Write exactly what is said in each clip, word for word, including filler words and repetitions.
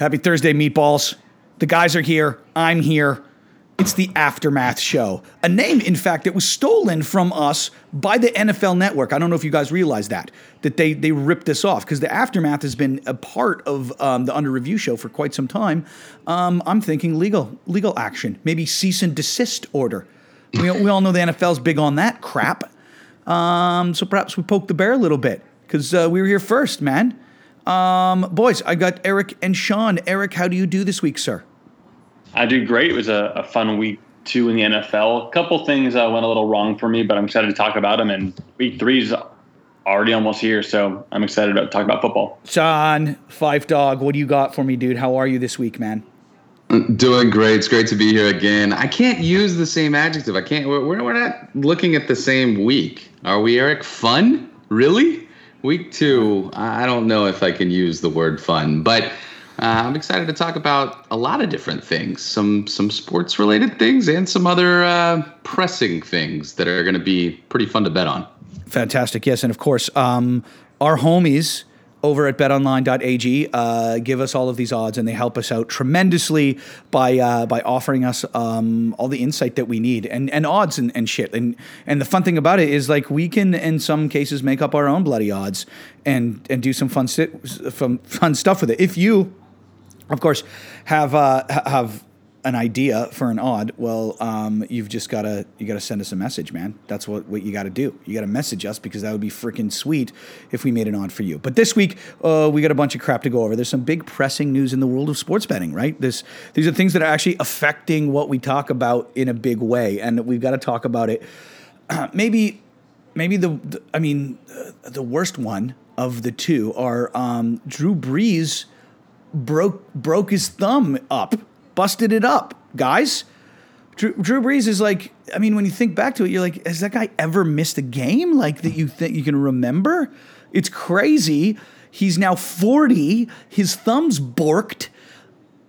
Happy Thursday, meatballs. The guys are here. I'm here. It's the Aftermath Show, a name, in fact, that was stolen from us by the N F L Network. I don't know if you guys realize that, that they they ripped this off, because the Aftermath has been a part of um, the Under Review Show for quite some time. Um, I'm thinking legal legal action, maybe cease and desist order. We, we all know the N F L's big on that crap. Um, so perhaps we poke the bear a little bit, because uh, we were here first, man. Um, boys, I got Eric and Sean. Eric, how do you do this week, sir? I do great. It was a, a fun week two in the N F L. A couple things uh, went a little wrong for me, but I'm excited to talk about them. And week three is already almost here, so I'm excited to talk about football. Sean, Fife Dog, what do you got for me, dude? How are you this week, man? Doing great. It's great to be here again. I can't use the same adjective. I can't. We're, we're not looking at the same week. Are we, Eric? Fun? Really? Week two, I don't know if I can use the word fun, but... Uh, I'm excited to talk about a lot of different things, some some sports-related things and some other uh, pressing things that are going to be pretty fun to bet on. Fantastic, yes. And, of course, um, our homies over at bet online dot a g uh, give us all of these odds, and they help us out tremendously by uh, by offering us um, all the insight that we need and, and odds and, and shit. And and the fun thing about it is, like, we can, in some cases, make up our own bloody odds and, and do some fun, st- fun, fun stuff with it. If you... Of course, have uh, have an idea for an odd. Well, um, you've just gotta you gotta send us a message, man. That's what, what you gotta do. You gotta message us, because that would be freaking sweet if we made an odd for you. But this week, uh, we got a bunch of crap to go over. There's some big pressing news in the world of sports betting, right? This these are things that are actually affecting what we talk about in a big way, and we've got to talk about it. Uh, maybe maybe the, the I mean uh, the worst one of the two are um, Drew Brees. Broke broke his thumb up, busted it up, guys. Drew, Drew Brees is like, I mean, when you think back to it, you're like, has that guy ever missed a game like that you think you can remember? It's crazy. He's now forty. His thumb's borked,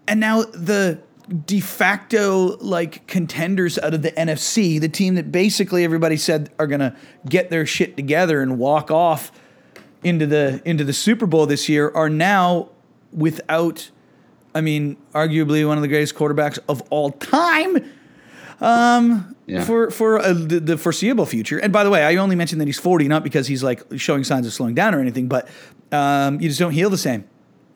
and now the de facto like contenders out of the N F C, the team that basically everybody said are gonna get their shit together and walk off into the into the Super Bowl this year, are now without, I mean, arguably one of the greatest quarterbacks of all time um, yeah. for for uh, the, the foreseeable future. And by the way, I only mentioned that he's forty, not because he's like showing signs of slowing down or anything, but um, you just don't heal the same.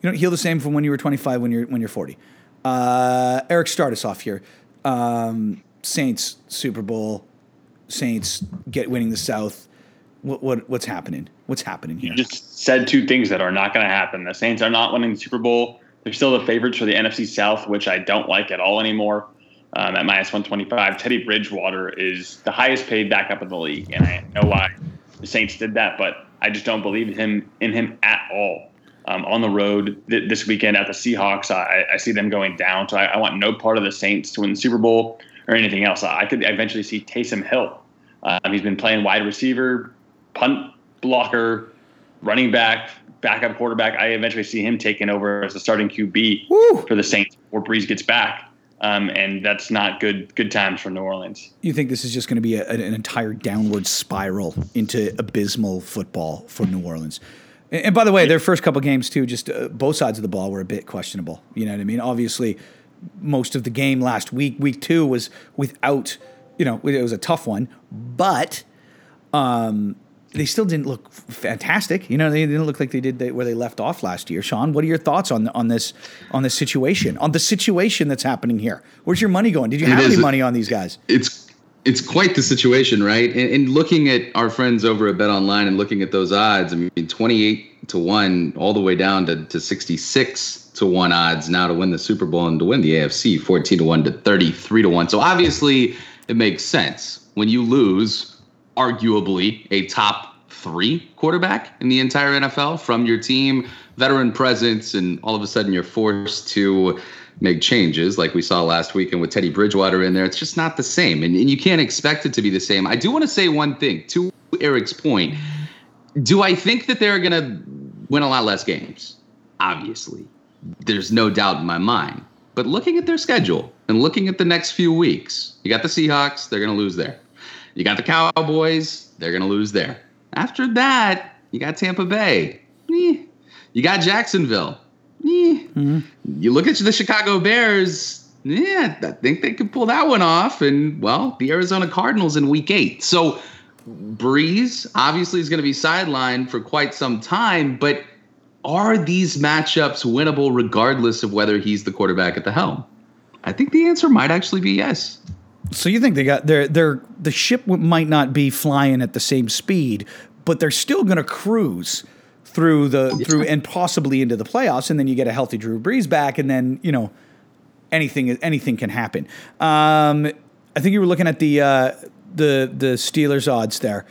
You don't heal the same from when you were twenty-five when you're when you're forty. Uh, Eric, start us off here. Um, Saints Super Bowl, Saints get winning the South. What what what's happening? What's happening here? You just said two things that are not going to happen. The Saints are not winning the Super Bowl. They're still the favorites for the N F C South, which I don't like at all anymore. Um, at minus one twenty-five, Teddy Bridgewater is the highest paid backup in the league, and I know why the Saints did that, but I just don't believe him in him at all. Um, on the road th- this weekend at the Seahawks, I, I see them going down, so I, I want no part of the Saints to win the Super Bowl or anything else. I, I could eventually see Taysom Hill. Um, he's been playing wide receiver, punt blocker, running back, backup quarterback. I eventually see him taking over as the starting Q B Woo. For the Saints before Breeze gets back. Um, and that's not good good times for New Orleans. You think this is just going to be a, an entire downward spiral into abysmal football for New Orleans? And, and by the way, their first couple games, too, just uh, both sides of the ball were a bit questionable. You know what I mean? Obviously, most of the game last week, week two, was without, you know, it was a tough one. But... um They still didn't look fantastic, you know. They didn't look like they did where they left off last year. Sean, what are your thoughts on on this on this situation, on the situation that's happening here? Where's your money going? Did you have any money on these guys? It's it's quite the situation, right? And, and looking at our friends over at Bet Online and looking at those odds, I mean, twenty-eight to one all the way down to, to sixty-six to one odds now to win the Super Bowl and to win the A F C, fourteen to one to thirty-three to one. So obviously, it makes sense when you lose arguably a top three quarterback in the entire N F L from your team, veteran presence, and all of a sudden you're forced to make changes like we saw last week. And with Teddy Bridgewater in there, it's just not the same. And, and you can't expect it to be the same. I do want to say one thing to Eric's point. Do I think that they're going to win a lot less games? Obviously, there's no doubt in my mind. But looking at their schedule and looking at the next few weeks, you got the Seahawks, they're going to lose there. You got the Cowboys, they're going to lose there. After that, you got Tampa Bay. Eh. You got Jacksonville. eh. Mm-hmm. You look at the Chicago Bears, yeah, I think they could pull that one off. And, well, the Arizona Cardinals in week eight. So Brees obviously is going to be sidelined for quite some time, but are these matchups winnable regardless of whether he's the quarterback at the helm? I think the answer might actually be yes. So you think they got their their the ship might not be flying at the same speed, but they're still going to cruise through the through and possibly into the playoffs, and then you get a healthy Drew Brees back, and then you know anything anything can happen. Um, I think you were looking at the uh, the the Steelers odds there,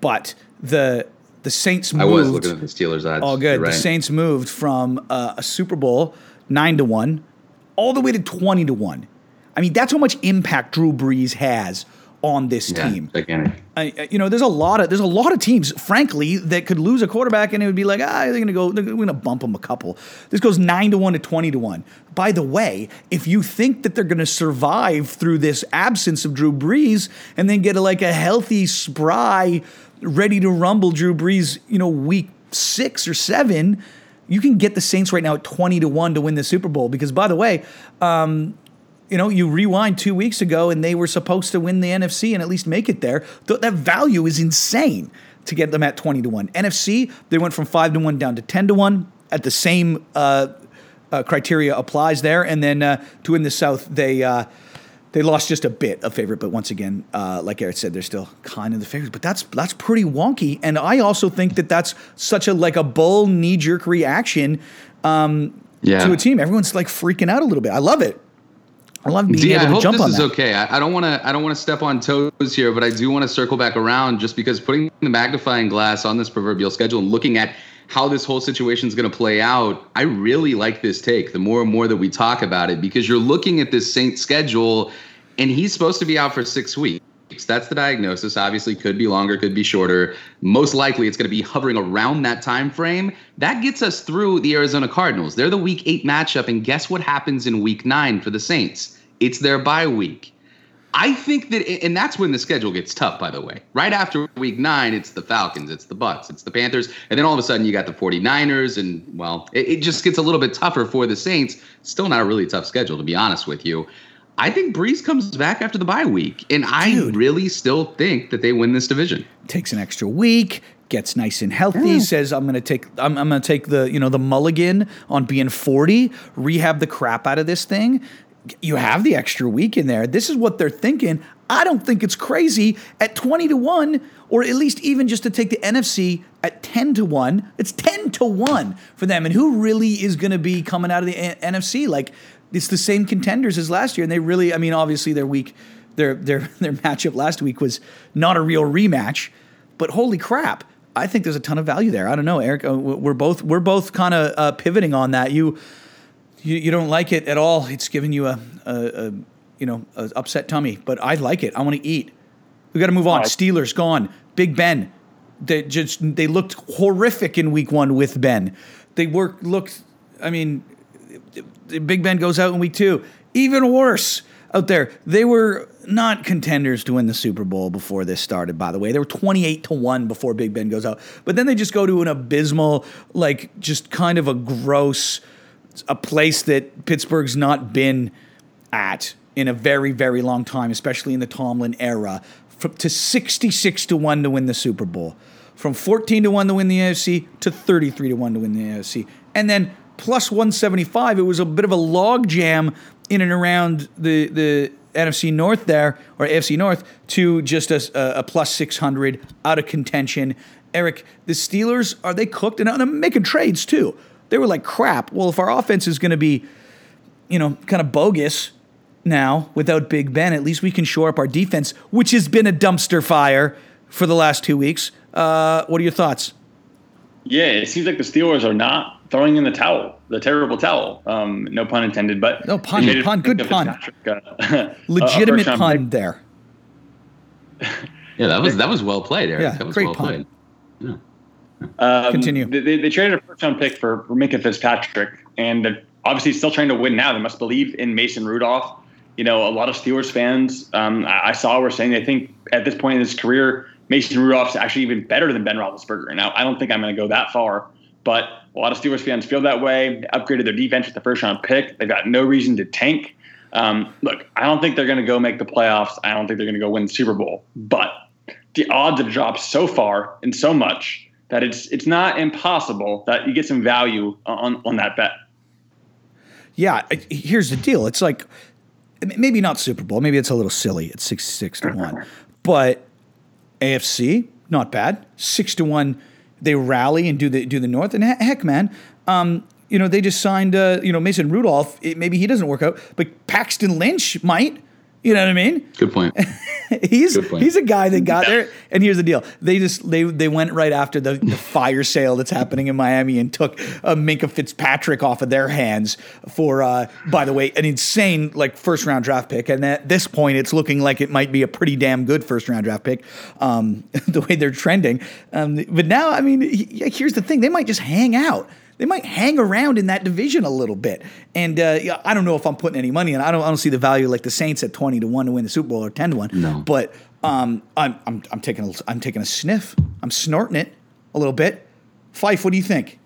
but the the Saints moved. I was looking at the Steelers odds. All good. You're right. The Saints moved from uh, a Super Bowl nine to one all the way to twenty to one. I mean, that's how much impact Drew Brees has on this yeah, team. I, you know, there's a lot of there's a lot of teams, frankly, that could lose a quarterback and it would be like, ah, they're gonna go, they're gonna bump them a couple. This goes nine to one to twenty to one. By the way, if you think that they're gonna survive through this absence of Drew Brees and then get a, like a healthy, spry, ready to rumble Drew Brees, you know, week six or seven, you can get the Saints right now at twenty to one to win the Super Bowl. Because by the way, um, you know, you rewind two weeks ago and they were supposed to win the N F C and at least make it there. Th- that value is insane to get them at twenty to one. N F C, they went from five to one down to ten to one at the same uh, uh, criteria applies there. And then uh, to win the South, they uh, they lost just a bit of favorite. But once again, uh, like Eric said, they're still kind of the favorites. But that's that's pretty wonky. And I also think that that's such a like a bull knee-jerk reaction um, yeah. to a team. Everyone's like freaking out a little bit. I love it. I love being D, able I to hope jump this on is that. Okay. I don't want to. I don't want to step on toes here, but I do want to circle back around just because putting the magnifying glass on this proverbial schedule and looking at how this whole situation is going to play out, I really like this take. The more and more that we talk about it, because you're looking at this Saints schedule, and he's supposed to be out for six weeks. That's the diagnosis. Obviously, could be longer, could be shorter. Most likely, it's going to be hovering around that time frame. That gets us through the Arizona Cardinals. They're the week eight matchup, and guess what happens in week nine for the Saints? It's their bye week. I think that, and that's when the schedule gets tough, by the way. Right after week nine, it's the Falcons, it's the Bucs, it's the Panthers, and then all of a sudden you got the 49ers, and, well, it, it just gets a little bit tougher for the Saints. Still not a really tough schedule, to be honest with you. I think Brees comes back after the bye week, and I Dude. really still think that they win this division. Takes an extra week, gets nice and healthy, yeah. says I'm going to take I'm, I'm going to take the, you know, the mulligan on being forty, rehab the crap out of this thing. You have the extra week in there. This is what they're thinking. I don't think it's crazy at twenty to one, or at least even just to take the N F C at ten to one. It's ten to one for them, and who really is going to be coming out of the a- N F C? Like, it's the same contenders as last year, and they really, I mean, obviously their week, their their their matchup last week was not a real rematch, but holy crap, I think there's a ton of value there. I don't know, Eric, we're both we're both kind of uh, pivoting on that. You, you you don't like it at all. It's giving you a, a, a you know a upset tummy, but I like it. I want to eat. We got to move on. Right. Steelers gone. Big Ben, they just they looked horrific in week one with Ben. They were looked. I mean. Big Ben goes out in week two. Even worse out there. They were not contenders to win the Super Bowl before this started, by the way. They were twenty-eight to one before Big Ben goes out. But then they just go to an abysmal, like just kind of a gross, a place that Pittsburgh's not been at in a very, very long time, especially in the Tomlin era, to sixty-six to one to win the Super Bowl. From fourteen to one to win the A F C to thirty-three to one to win the A F C. And then plus one seventy-five, it was a bit of a log jam in and around the, the N F C North there, or A F C North, to just a, a plus six hundred out of contention. Eric, the Steelers, are they cooked? And I'm making trades, too. They were like, crap. Well, if our offense is going to be, you know, kind of bogus now without Big Ben, at least we can shore up our defense, which has been a dumpster fire for the last two weeks. Uh, what are your thoughts? Yeah, it seems like the Steelers are not throwing in the towel, the terrible towel. Um, no pun intended, but no pun, pun, good pun, Patrick, uh, legitimate uh, pun pick. There. Yeah, that was that was well played, Eric. Yeah, that was great well pun. Played. Yeah. Um, Continue. They, they traded a first round pick for, for Minkah Fitzpatrick, and they're obviously still trying to win now. They must believe in Mason Rudolph. You know, a lot of Steelers fans um, I, I saw were saying they think at this point in his career, Mason Rudolph's actually even better than Ben Roethlisberger. Now, I don't think I'm going to go that far, but A lot of Steelers fans feel that way. They upgraded their defense with the first-round pick. They've got no reason to tank. Um, look, I don't think they're going to go make the playoffs. I don't think they're going to go win the Super Bowl. But the odds have dropped so far and so much that it's it's not impossible that you get some value on, on that bet. Yeah, here's the deal. It's like maybe not Super Bowl. Maybe it's a little silly at sixty-six to one. But A F C, not bad. six to one, they rally and do the do the North. And heck, man, um, you know, they just signed, uh, you know, Mason Rudolph. It, maybe he doesn't work out, but Paxton Lynch might. You know what I mean? Good point. he's Good point. He's a guy that got there. And here's the deal: they just they they went right after the, the fire sale that's happening in Miami and took uh, Minkah Fitzpatrick off of their hands for, uh, by the way, an insane like first round draft pick. And at this point, it's looking like it might be a pretty damn good first round draft pick, um, the way they're trending. Um, but now, I mean, he, here's the thing: they might just hang out. They might hang around in that division a little bit. And uh, I don't know if I'm putting any money in. I don't I don't see the value like the Saints at twenty to one to win the Super Bowl or ten to one. No. But um, I'm I'm I'm taking a, I'm taking a sniff. I'm snorting it a little bit. Fife, what do you think?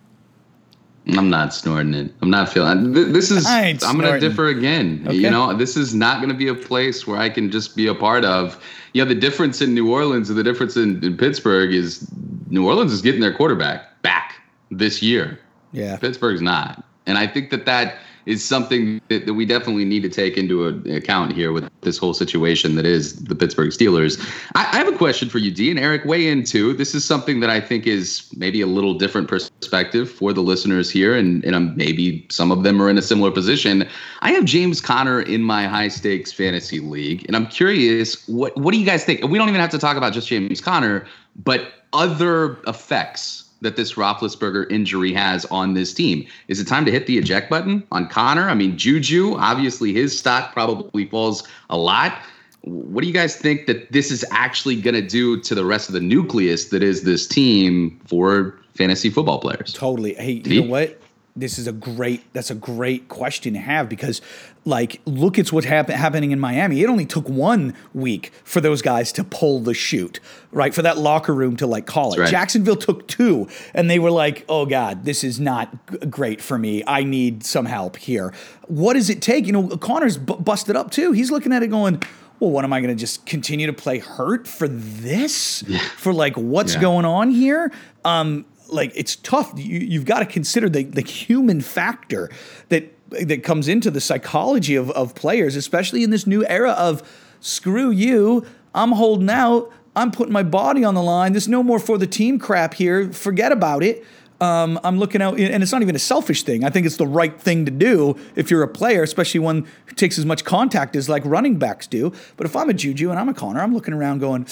I'm not snorting it. I'm not feeling th- this is I ain't I'm going to differ again. Okay. You know, this is not going to be a place where I can just be a part of. You know, the difference in New Orleans and the difference in, in Pittsburgh is New Orleans is getting their quarterback back this year. Yeah, Pittsburgh's not. And I think that that is something that, that we definitely need to take into a, account here with this whole situation that is the Pittsburgh Steelers. I, I have a question for you, D, and Eric, weigh in too. This is something that I think is maybe a little different perspective for the listeners here, and, and um, maybe some of them are in a similar position. I have James Conner in my high-stakes fantasy league, and I'm curious, what, what do you guys think? We don't even have to talk about just James Conner, but other effects that this Roethlisberger injury has on this team. Is it time to hit the eject button on Connor? I mean, JuJu, obviously his stock probably falls a lot. What do you guys think that this is actually going to do to the rest of the nucleus that is this team for fantasy football players? Totally. Hey, See? you know what? This is a great, that's a great question to have because, like, look, it's what's happen- happening in Miami. It only took one week for those guys to pull the chute, right? For that locker room to, like, call it. Right. Jacksonville took two, and they were like, oh, God, this is not g- great for me. I need some help here. What does it take? You know, Connor's b- busted up, too. He's looking at it going, well, what am I going to just continue to play hurt for this? Yeah. For, like, what's yeah. going on here? Um Like, it's tough. You, you've got to consider the, the human factor that that comes into the psychology of, of players, especially in this new era of screw you, I'm holding out, I'm putting my body on the line, there's no more for the team crap here, forget about it. Um, I'm looking out, and it's not even a selfish thing. I think it's the right thing to do if you're a player, especially one who takes as much contact as like running backs do. But if I'm a JuJu and I'm a Connor, I'm looking around going,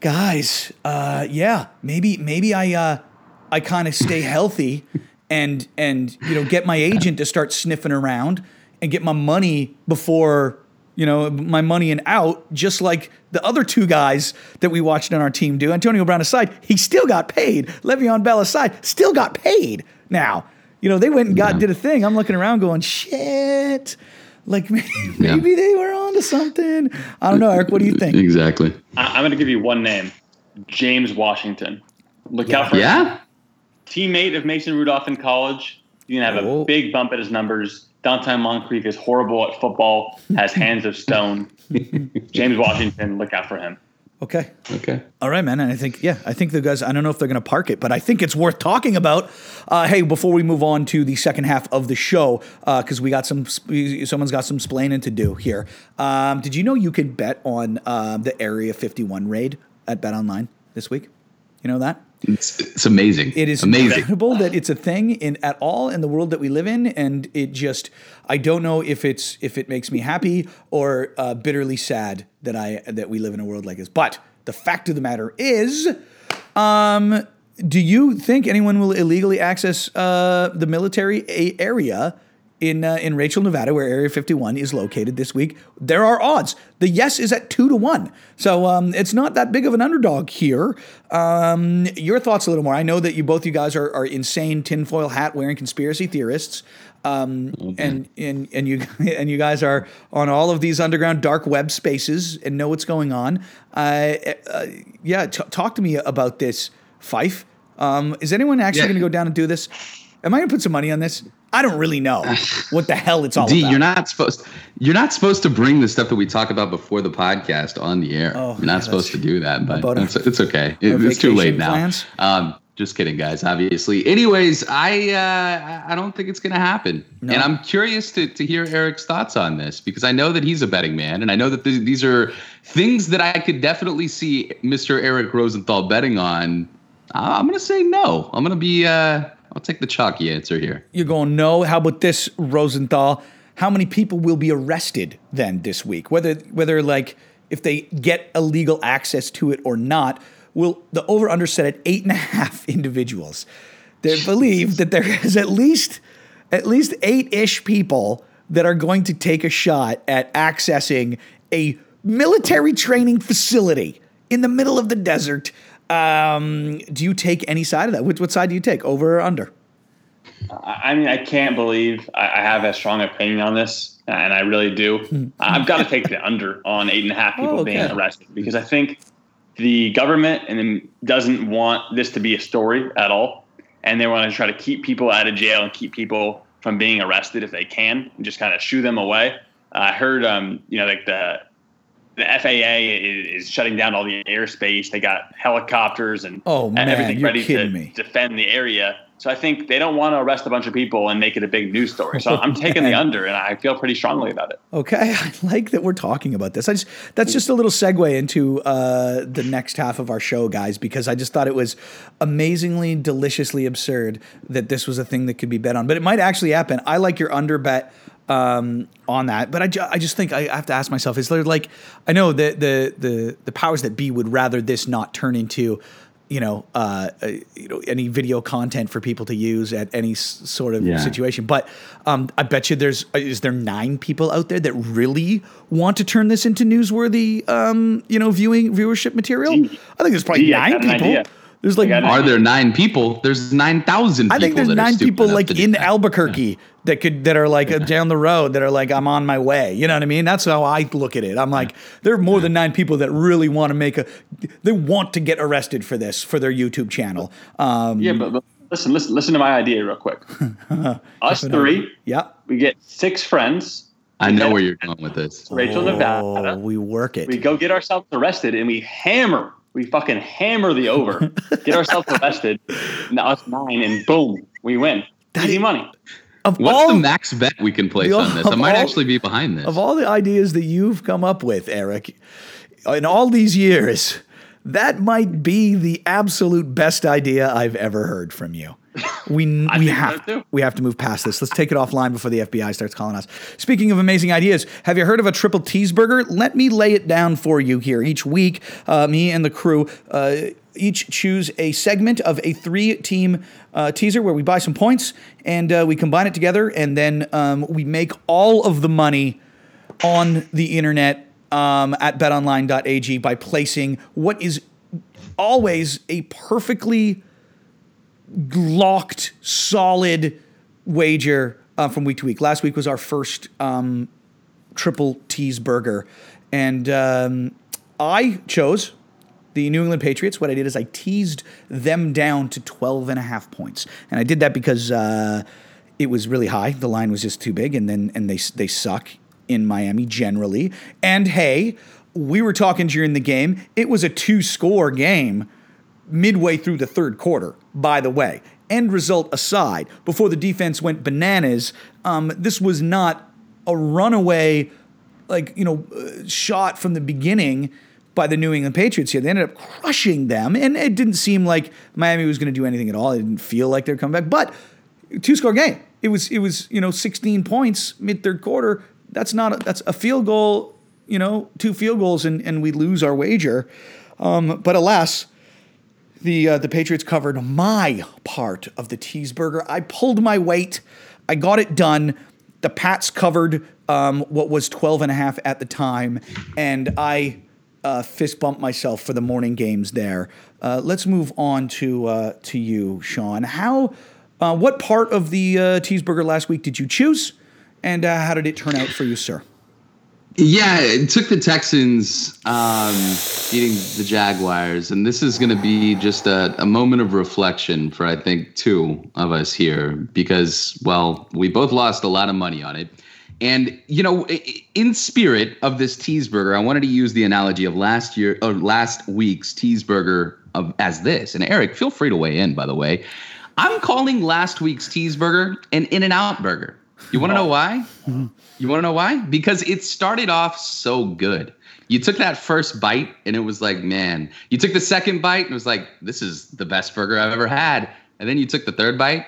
guys, uh, yeah, maybe maybe I... Uh, I kind of stay healthy and, and, you know, get my agent to start sniffing around and get my money before, you know, my money and out, just like the other two guys that we watched on our team do. Antonio Brown aside, he still got paid. Le'Veon Bell aside, still got paid. Now, you know, they went and got, yeah. did a thing. I'm looking around going, shit, like maybe, yeah. maybe they were onto something. I don't know, Eric, what do you think? Exactly. I- I'm going to give you one name, James Washington. Look yeah. out for Yeah. Teammate of Mason Rudolph in college, you can have oh. a big bump at his numbers. Dante Moncrief is horrible at football, has hands of stone. James Washington, look out for him. Okay. Okay. All right, man. And I think, yeah, I think the guys, I don't know if they're going to park it, but I think it's worth talking about. Uh, hey, before we move on to the second half of the show, because uh, we got some, someone's got some splaining to do here. Um, did you know you can bet on uh, the Area fifty-one raid at BetOnline this week? You know that? It's, it's amazing. It is amazing. Incredible that it's a thing in at all in the world that we live in, and it just I don't know if it's if it makes me happy or uh, bitterly sad that I that we live in a world like this. But the fact of the matter is, um, do you think anyone will illegally access uh, the military a- area in uh, in Rachel, Nevada, where Area fifty-one is located this week? There are odds. The yes is at two to one. So um, it's not that big of an underdog here. Um, your thoughts a little more. I know that you both you guys are, are insane tinfoil hat wearing conspiracy theorists. Um, okay. and, and, and you and you guys are on all of these underground dark web spaces and know what's going on. Uh, uh, yeah, t- talk to me about this, Fife. Um, is anyone actually yeah. going to go down and do this? Am I going to put some money on this? I don't really know what the hell it's all D, about. You're not supposed. You're not supposed to bring the stuff that we talk about before the podcast on the air. Oh, you're not yeah, supposed to do that, but it's, it's okay. It, it's too late plans? now. Um, just kidding, guys. Obviously. Anyways, I uh, I don't think it's going to happen, no. and I'm curious to to hear Eric's thoughts on this because I know that he's a betting man, and I know that th- these are things that I could definitely see Mister Eric Rosenthal betting on. I'm going to say no. I'm going to be. Uh, I'll take the chalky answer here. You're going, no. How about this, Rosenthal? How many people will be arrested then this week? Whether, whether like, if they get illegal access to it or not, will the over-under set at eight and a half individuals. They believe that there is at least, at least eight-ish people that are going to take a shot at accessing a military training facility in the middle of the desert. Um, do you take any side of that? Which, what side do you take, over or under? I mean, I can't believe I, I have a strong opinion on this, and I really do. I've got to take the under on eight and a half people oh, okay. being arrested because I think the government and doesn't want this to be a story at all, and they want to try to keep people out of jail and keep people from being arrested if they can, and just kind of shoo them away. Uh, I heard, um, you know, like the The F A A is shutting down all the airspace. They got helicopters and, oh, man, and everything ready to me. defend the area. So I think they don't want to arrest a bunch of people and make it a big news story. So I'm taking the under, and I feel pretty strongly about it. Okay, I like that we're talking about this. I just that's just a little segue into uh, the next half of our show, guys, because I just thought it was amazingly, deliciously absurd that this was a thing that could be bet on. But it might actually happen. I like your under bet. Um, on that, but I, ju- I just think I have to ask myself: is there like I know that the the the powers that be would rather this not turn into, you know, uh, you know, any video content for people to use at any s- sort of yeah. situation. But um, I bet you there's is there nine people out there that really want to turn this into newsworthy, um, you know, viewing viewership material. Gee. I think there's probably Gee, nine people. There's like are there nine people? There's nine thousand. people I think there's that nine people like in that. Albuquerque yeah. that could that are like yeah. down the road that are like I'm on my way. You know what I mean? That's how I look at it. I'm like yeah. there are more yeah. than nine people that really want to make a. They want to get arrested for this for their YouTube channel. Um, yeah, but, but listen, listen, listen to my idea real quick. Us three. Yeah, we get six friends. I know where you're going with this. Rachel, oh, Nevada. We work it. We go get ourselves arrested and we hammer. We fucking hammer the over, get ourselves arrested, us nine, and boom, we win. That Easy is, money. Of What's all, the max bet we can place the, on this? I might all, actually be behind this. Of all the ideas that you've come up with, Eric, in all these years, that might be the absolute best idea I've ever heard from you. We we have to, we have to move past this. Let's take it offline before the F B I starts calling us. Speaking of amazing ideas, have you heard of a triple cheeseburger? Let me lay it down for you here. Each week, uh, me and the crew uh, each choose a segment of a three-team uh, teaser where we buy some points and uh, we combine it together and then um, we make all of the money on the internet um, at bet online dot a g by placing what is always a perfectly locked, solid wager uh, from week to week. Last week was our first um, triple cheeseburger, and um, I chose the New England Patriots. What I did is I teased them down to twelve and a half points, and I did that because uh, it was really high. The line was just too big, and then and they they suck in Miami generally. And hey, we were talking during the game. It was a two-score game. Midway through the third quarter, by the way, end result aside, before the defense went bananas, um, this was not a runaway, like, you know, uh, shot from the beginning by the New England Patriots here. They ended up crushing them, and it didn't seem like Miami was going to do anything at all. It didn't feel like they were coming back, but two-score game. It was, it was, you know, sixteen points mid-third quarter. That's not, a, that's a field goal, you know, two field goals, and, and we lose our wager. Um, but alas... The uh, the Patriots covered my part of the cheeseburger. I pulled my weight. I got it done. The Pats covered um, what was twelve and a half at the time, and I uh, fist bumped myself for the morning games there. Uh, let's move on to uh, to you, Sean. How? Uh, what part of the uh, cheeseburger last week did you choose, and uh, how did it turn out for you, sir? Yeah, it took the Texans um, beating the Jaguars, and this is going to be just a, a moment of reflection for, I think, two of us here because, well, we both lost a lot of money on it. And, you know, in spirit of this Teesburger, I wanted to use the analogy of last year or last week's Teesburger of, as this. And, Eric, feel free to weigh in, by the way. I'm calling last week's Teesburger an In-N-Out burger. You want to know why? You want to know why? Because it started off so good. You took that first bite and it was like, man. You took the second bite and it was like, this is the best burger I've ever had. And then you took the third bite.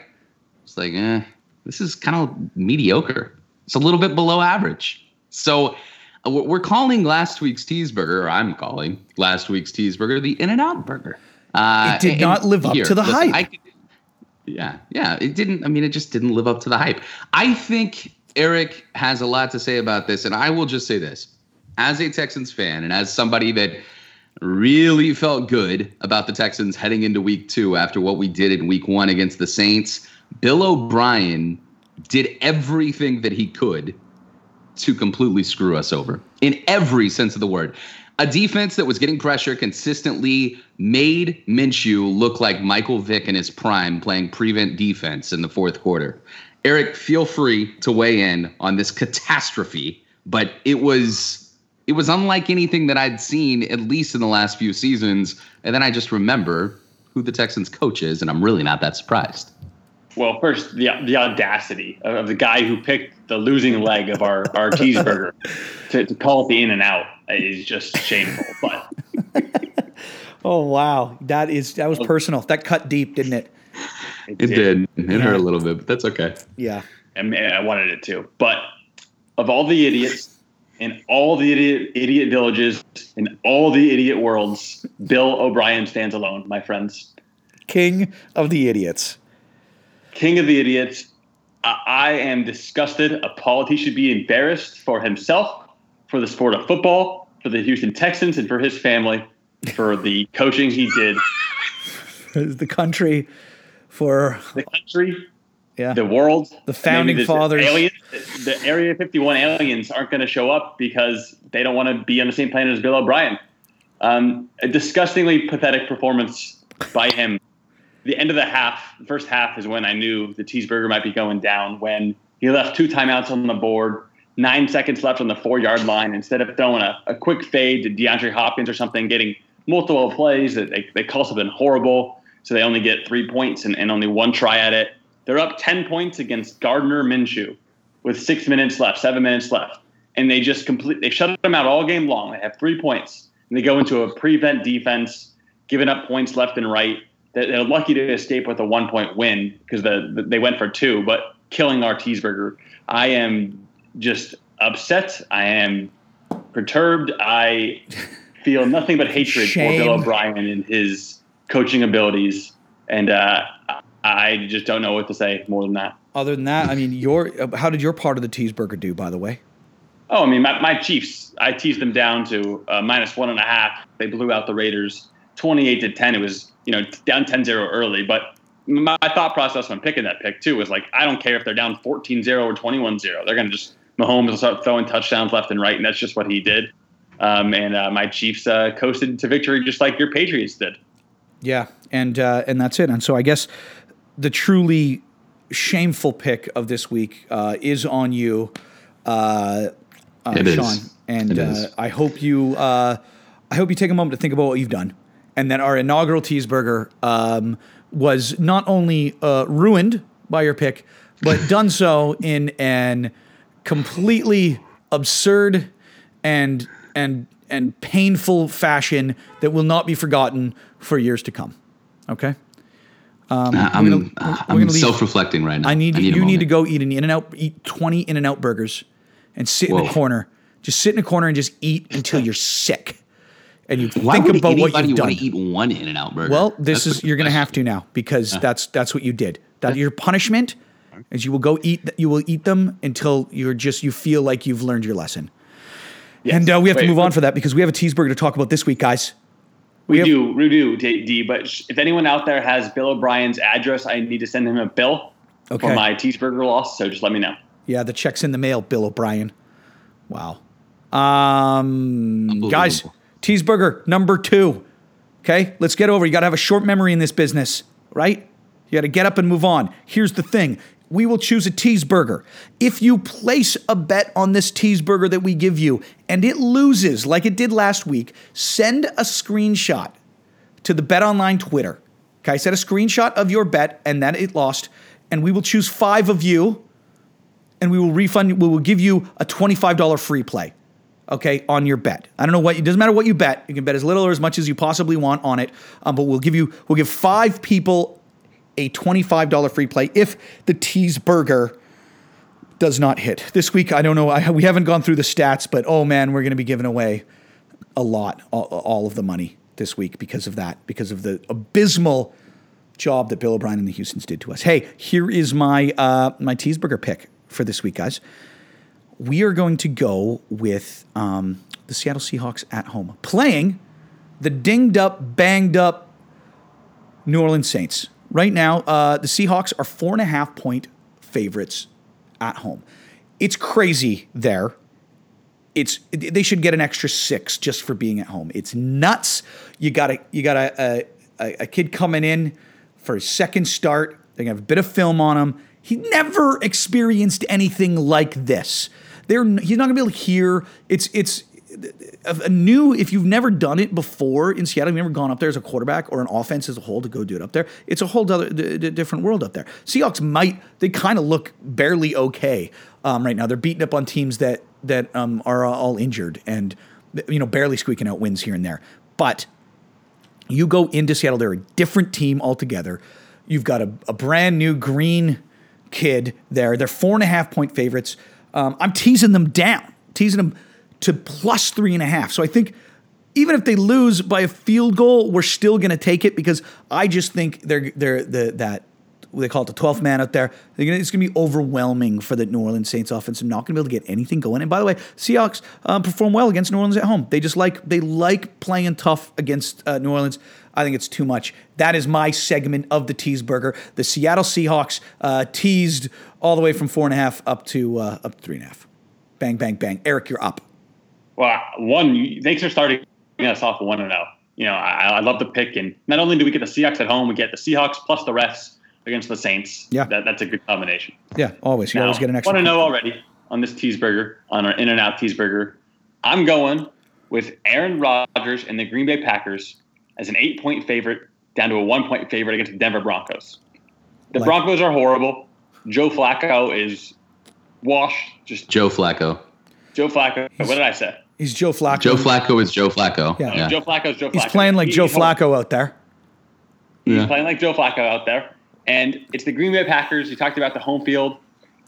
It's like, eh, this is kind of mediocre. It's a little bit below average. So we're calling last week's Teesburger, or I'm calling last week's Teesburger, the In-N-Out burger. Uh, it did not live up here, to the listen, hype. I could, Yeah, yeah, it didn't. I mean, it just didn't live up to the hype. I think Eric has a lot to say about this, and I will just say this. As a Texans fan and as somebody that really felt good about the Texans heading into week two after what we did in week one against the Saints, Bill O'Brien did everything that he could to completely screw us over in every sense of the word. A defense that was getting pressure consistently made Minshew look like Michael Vick in his prime playing prevent defense in the fourth quarter. Eric, feel free to weigh in on this catastrophe, but it was it was unlike anything that I'd seen, at least in the last few seasons. And then I just remember who the Texans coach is, and I'm really not that surprised. Well, first, the the audacity of the guy who picked the losing leg of our, our Teesburger to, to call it the In-N-Out is just shameful. But oh, wow. That is that was personal. That cut deep, didn't it? It, it did. did. It hurt a little bit, but that's okay. Yeah. I mean, I wanted it to. But of all the idiots in all the idiot, idiot villages, in all the idiot worlds, Bill O'Brien stands alone, my friends. King of the idiots. King of the idiots. I, I am disgusted. Appalled. He should be embarrassed for himself, for the sport of football, for the Houston Texans, and for his family, for the coaching he did. The country, for the country, yeah, the world, the founding Maybe fathers. Aliens, the Area fifty-one aliens aren't going to show up because they don't want to be on the same planet as Bill O'Brien. Um, a disgustingly pathetic performance by him. The end of the half, the first half is when I knew the Teesburger might be going down when he left two timeouts on the board, nine seconds left on the four-yard line. Instead of throwing a, a quick fade to DeAndre Hopkins or something, getting multiple plays, that they, they call something horrible, so they only get three points and, and only one try at it. They're up ten points against Gardner Minshew with six minutes left, seven minutes left. And they just complete. They shut them out all game long. They have three points. And they go into a prevent defense, giving up points left and right. They're lucky to escape with a one-point win because the, the, they went for two, but killing our Teesburger. I am just upset. I am perturbed. I feel nothing but hatred Shame. for Bill O'Brien and his coaching abilities, and uh, I just don't know what to say more than that. Other than that, I mean, your how did your part of the Teesburger do, by the way? Oh, I mean, my, my Chiefs, I teased them down to uh, minus one and a half. They blew out the Raiders twenty-eight to ten. It was, you know, down ten zero early. But my thought process when picking that pick, too, was like, I don't care if they're down fourteen zero or twenty-one zero. They're going to just – Mahomes will start throwing touchdowns left and right, and that's just what he did. Um, and uh, my Chiefs uh, coasted to victory just like your Patriots did. Yeah, and, uh, and that's it. And so I guess the truly shameful pick of this week uh, is on you, uh, uh, it Sean. Is. And it uh, is. I hope you uh, I hope you take a moment to think about what you've done. And that our inaugural Teesburger um, was not only uh, ruined by your pick, but done so in an completely absurd and and and painful fashion that will not be forgotten for years to come. Okay, um, uh, I'm, we're gonna, we're, I'm we're self-reflecting right now. I need, I need you need to go eat an In-N-Out, eat twenty In-N-Out burgers, and sit Whoa. in a corner. Just sit in a corner and just eat until you're sick. And you Why think about what you've done. Why would anybody want to eat one In-N-Out burger? Well, this that's is you're going to have to now because uh, that's that's what you did. That your punishment is you will go eat. You will eat them until you're just you feel like you've learned your lesson. Yes. And uh, we have Wait, to move on for that because we have a Teesburger to talk about this week, guys. We, we have, do, we do, D. But if anyone out there has Bill O'Brien's address, I need to send him a bill okay. for my Teesburger loss. So just let me know. Yeah, the check's in the mail, Bill O'Brien. Wow. Um, guys, Teesburger, number two. Okay, let's get over. You got to have a short memory in this business, right? You got to get up and move on. Here's the thing. We will choose a Teesburger. If you place a bet on this Teesburger that we give you and it loses like it did last week, send a screenshot to the BetOnline Twitter. Okay, send a screenshot of your bet and that it lost, and we will choose five of you, and we will refund. We will give you a twenty-five dollars free play, okay, on your bet. I don't know what. It doesn't matter what you bet. You can bet as little or as much as you possibly want on it, um, but we'll give you. We'll give five people a twenty-five dollars free play if the Teesburger does not hit. This week, I don't know, I, we haven't gone through the stats, but oh man, we're going to be giving away a lot, all, all of the money this week because of that, because of the abysmal job that Bill O'Brien and the Houstons did to us. Hey, here is my uh, my Teesburger pick for this week, guys. We are going to go with um, the Seattle Seahawks at home, playing the dinged up, banged up New Orleans Saints. Right now, uh, the Seahawks are four and a half point favorites at home. It's crazy there. It's they should get an extra six just for being at home. It's nuts. You got a you got a, a a kid coming in for his second start. They're gonna have a bit of film on him. He never experienced anything like this. They're he's not gonna be able to hear. It's it's. A new, if you've never done it before in Seattle, you've never gone up there as a quarterback or an offense as a whole to go do it up there. It's a whole other, d- d- different world up there. Seahawks might, they kind of look barely okay um, right now. They're beating up on teams that that um, are all injured and, you know, barely squeaking out wins here and there. But you go into Seattle, they're a different team altogether. You've got a, a brand new green kid there. They're four and a half point favorites. Um, I'm teasing them down, teasing them to plus three and a half. So I think even if they lose by a field goal, we're still going to take it because I just think they're they're the that they call it the twelfth man out there. They're gonna, it's going to be overwhelming for the New Orleans Saints offense. I'm not going to be able to get anything going. And by the way, Seahawks um, perform well against New Orleans at home. They just like they like playing tough against uh, New Orleans. I think it's too much. That is my segment of the Teesburger. The Seattle Seahawks uh, teased all the way from four and a half up to uh, up to three and a half. Bang, bang, bang. Eric, you're up. Well, one, thanks for starting us off one and zero. You know, I, I love the pick, and not only do we get the Seahawks at home, we get the Seahawks plus the refs against the Saints. Yeah, that, that's a good combination. Yeah, always. You now, always get an extra. One and zero already on this Teesburger, on our In and Out Teesburger. I'm going with Aaron Rodgers and the Green Bay Packers as an eight point favorite down to a one point favorite against the Denver Broncos. The like. Broncos are horrible. Joe Flacco is washed. Just Joe Flacco. Joe Flacco. He's, what did I say? He's Joe Flacco. Joe Flacco is Joe Flacco. Yeah. yeah. Joe Flacco is Joe Flacco. He's playing like he, Joe Flacco out there. He's yeah. playing like Joe Flacco out there. And it's the Green Bay Packers. You talked about the home field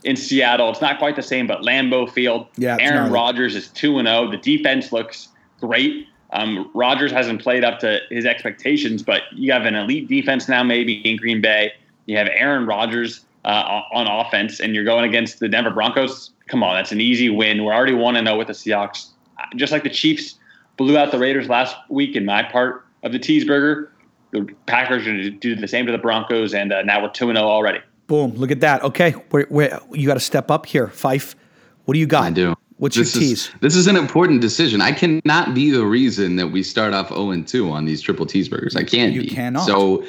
in Seattle. It's not quite the same, but Lambeau Field. Yeah, Aaron Rodgers is two and oh. The defense looks great. Um, Rodgers hasn't played up to his expectations, but you have an elite defense now maybe in Green Bay. You have Aaron Rodgers uh, on offense, and you're going against the Denver Broncos. Come on, that's an easy win. We're already one and oh with the Seahawks. Just like the Chiefs blew out the Raiders last week in my part of the Teesburger, the Packers are going to do the same to the Broncos, and uh, now we're two and oh already. Boom, look at that. Okay, we're, we're, you got to step up here, Fife. What do you got? I do. What's this your tease? Is, this is an important decision. I cannot be the reason that we start off oh and two on these triple Teesburgers. I can't you be. You cannot. So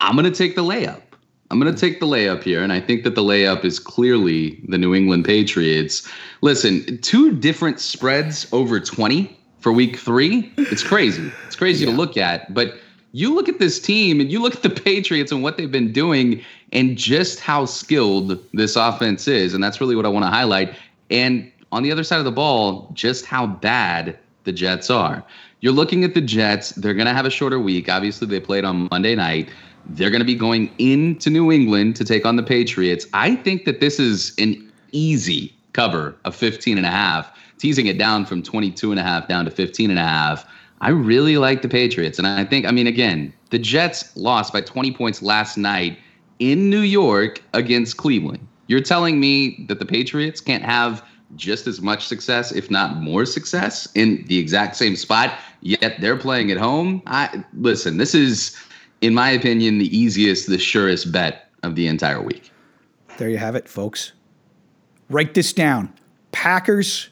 I'm going to take the layup. I'm going to take the layup here, and I think that the layup is clearly the New England Patriots. Listen, two different spreads over twenty for week three. It's crazy. It's crazy yeah. to look at. But you look at this team, and you look at the Patriots and what they've been doing and just how skilled this offense is, and that's really what I want to highlight. And on the other side of the ball, just how bad the Jets are. You're looking at the Jets. They're going to have a shorter week. Obviously, they played on Monday night. They're going to be going into New England to take on the Patriots. I think that this is an easy cover of fifteen and a half, teasing it down from twenty-two and a half down to fifteen and a half. I really like the Patriots. And I think, I mean, again, the Jets lost by twenty points last night in New York against Cleveland. You're telling me that the Patriots can't have just as much success, if not more success, in the exact same spot, yet they're playing at home? I listen, this is, in my opinion, the easiest, the surest bet of the entire week. There you have it, folks. Write this down. Packers,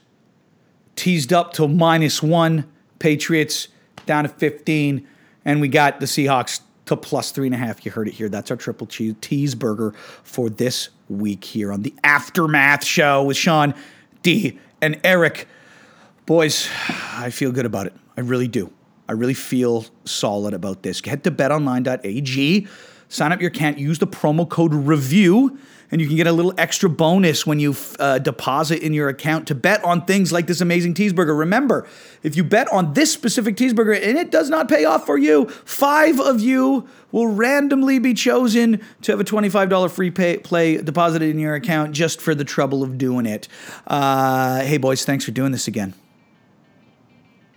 teased up to minus one. Patriots down to fifteen. And we got the Seahawks to plus three and a half. You heard it here. That's our triple cheese teaseburger for this week here on the Aftermath Show with Sean, D, and Eric. Boys, I feel good about it. I really do. I really feel solid about this. Head to bet online dot a g. Sign up your account. Use the promo code REVIEW. And you can get a little extra bonus when you uh, deposit in your account to bet on things like this amazing cheeseburger. Remember, if you bet on this specific cheeseburger and it does not pay off for you, five of you will randomly be chosen to have a twenty-five dollars free pay, play deposited in your account just for the trouble of doing it. Uh, hey, boys, thanks for doing this again.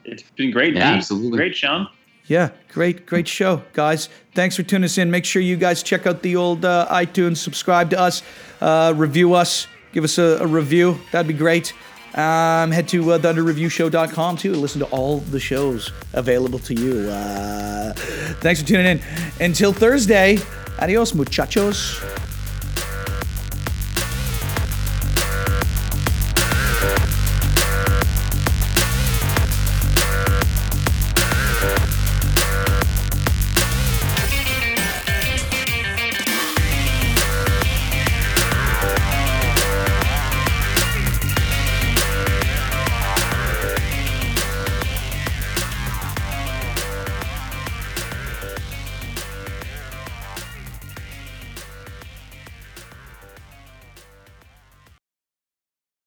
It's been great. Yeah, absolutely. Great, Sean. Yeah, great, great show, guys. Thanks for tuning us in. Make sure you guys check out the old uh, iTunes, subscribe to us, uh, review us, give us a, a review. That'd be great. Um, head to uh, thunder review show dot com, too, to listen to all the shows available to you. Uh, thanks for tuning in. Until Thursday, adios, muchachos.